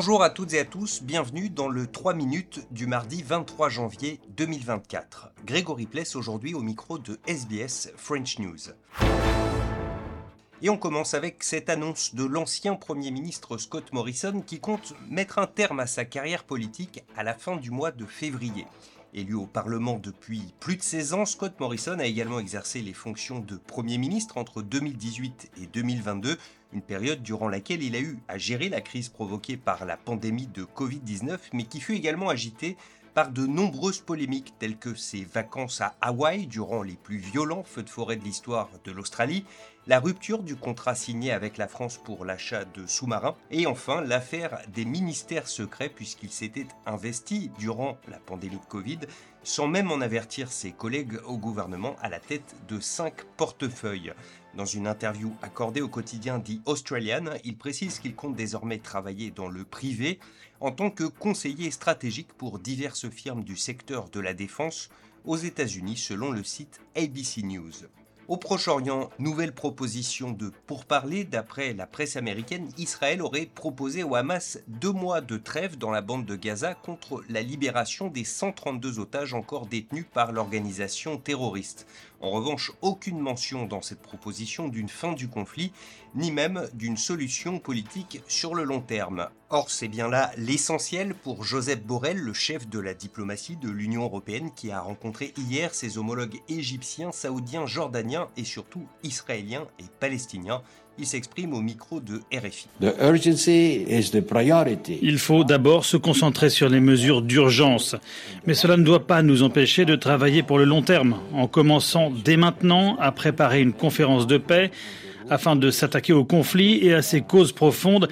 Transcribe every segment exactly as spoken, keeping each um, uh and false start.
Bonjour à toutes et à tous, bienvenue dans le trois minutes du mardi vingt-trois janvier deux mille vingt-quatre. Grégory Pless aujourd'hui au micro de S B S French News. Et on commence avec cette annonce de l'ancien Premier ministre Scott Morrison qui compte mettre un terme à sa carrière politique à la fin du mois de février. Élu au Parlement depuis plus de seize ans, Scott Morrison a également exercé les fonctions de Premier ministre entre deux mille dix-huit et deux mille vingt-deux, une période durant laquelle il a eu à gérer la crise provoquée par la pandémie de covid dix-neuf, mais qui fut également agitée par de nombreuses polémiques telles que ses vacances à Hawaï durant les plus violents feux de forêt de l'histoire de l'Australie, la rupture du contrat signé avec la France pour l'achat de sous-marins et enfin l'affaire des ministères secrets puisqu'il s'était investi durant la pandémie de Covid sans même en avertir ses collègues au gouvernement à la tête de cinq portefeuilles. Dans une interview accordée au quotidien The Australian, il précise qu'il compte désormais travailler dans le privé en tant que conseiller stratégique pour diverses firmes du secteur de la défense aux États-Unis selon le site A B C News. Au Proche-Orient, nouvelle proposition de pourparlers. D'après la presse américaine, Israël aurait proposé au Hamas deux mois de trêve dans la bande de Gaza contre la libération des cent trente-deux otages encore détenus par l'organisation terroriste. En revanche, aucune mention dans cette proposition d'une fin du conflit, ni même d'une solution politique sur le long terme. Or, c'est bien là l'essentiel pour Joseph Borrell, le chef de la diplomatie de l'Union européenne, qui a rencontré hier ses homologues égyptiens, saoudiens, jordaniens et surtout israéliens et palestiniens. Il s'exprime au micro de R F I. Il faut d'abord se concentrer sur les mesures d'urgence, mais cela ne doit pas nous empêcher de travailler pour le long terme, en commençant dès maintenant à préparer une conférence de paix afin de s'attaquer au conflit et à ses causes profondes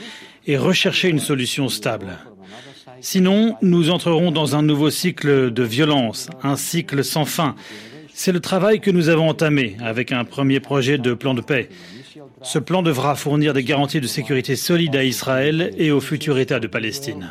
et rechercher une solution stable. Sinon, nous entrerons dans un nouveau cycle de violence, un cycle sans fin. C'est le travail que nous avons entamé avec un premier projet de plan de paix. Ce plan devra fournir des garanties de sécurité solides à Israël et au futur État de Palestine.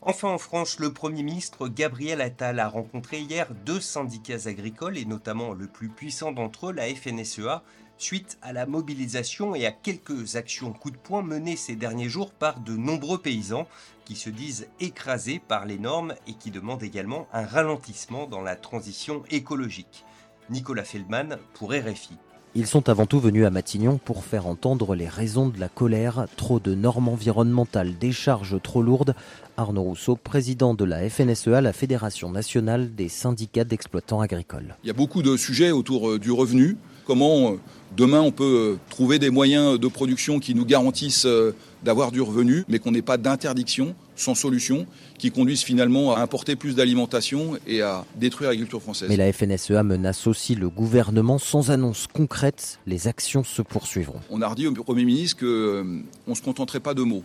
Enfin en France, le Premier ministre Gabriel Attal a rencontré hier deux syndicats agricoles et notamment le plus puissant d'entre eux, la F N S E A, suite à la mobilisation et à quelques actions coup de poing menées ces derniers jours par de nombreux paysans qui se disent écrasés par les normes et qui demandent également un ralentissement dans la transition écologique. Nicolas Feldman pour R F I. Ils sont avant tout venus à Matignon pour faire entendre les raisons de la colère. Trop de normes environnementales, des charges trop lourdes. Arnaud Rousseau, président de la F N S E A, la Fédération nationale des syndicats d'exploitants agricoles. Il y a beaucoup de sujets autour du revenu. Comment demain on peut trouver des moyens de production qui nous garantissent d'avoir du revenu, mais qu'on n'ait pas d'interdiction sans solution, qui conduisent finalement à importer plus d'alimentation et à détruire l'agriculture française. Mais la F N S E A menace aussi le gouvernement sans annonce concrète. Les actions se poursuivront. On a redit au Premier ministre qu'on ne se contenterait pas de mots,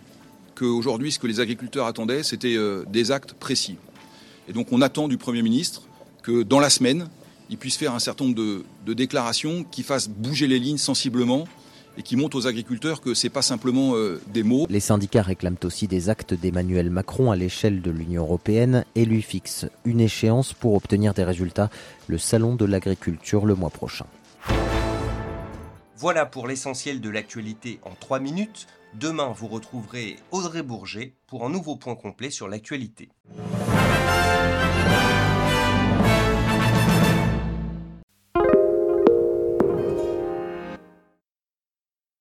qu'aujourd'hui ce que les agriculteurs attendaient c'était des actes précis. Et donc on attend du Premier ministre que dans la semaine, il puisse faire un certain nombre de, de déclarations qui fassent bouger les lignes sensiblement et qui montrent aux agriculteurs que ce n'est pas simplement euh, des mots. Les syndicats réclament aussi des actes d'Emmanuel Macron à l'échelle de l'Union européenne et lui fixent une échéance pour obtenir des résultats, le Salon de l'agriculture le mois prochain. Voilà pour l'essentiel de l'actualité en trois minutes. Demain, vous retrouverez Audrey Bourget pour un nouveau point complet sur l'actualité.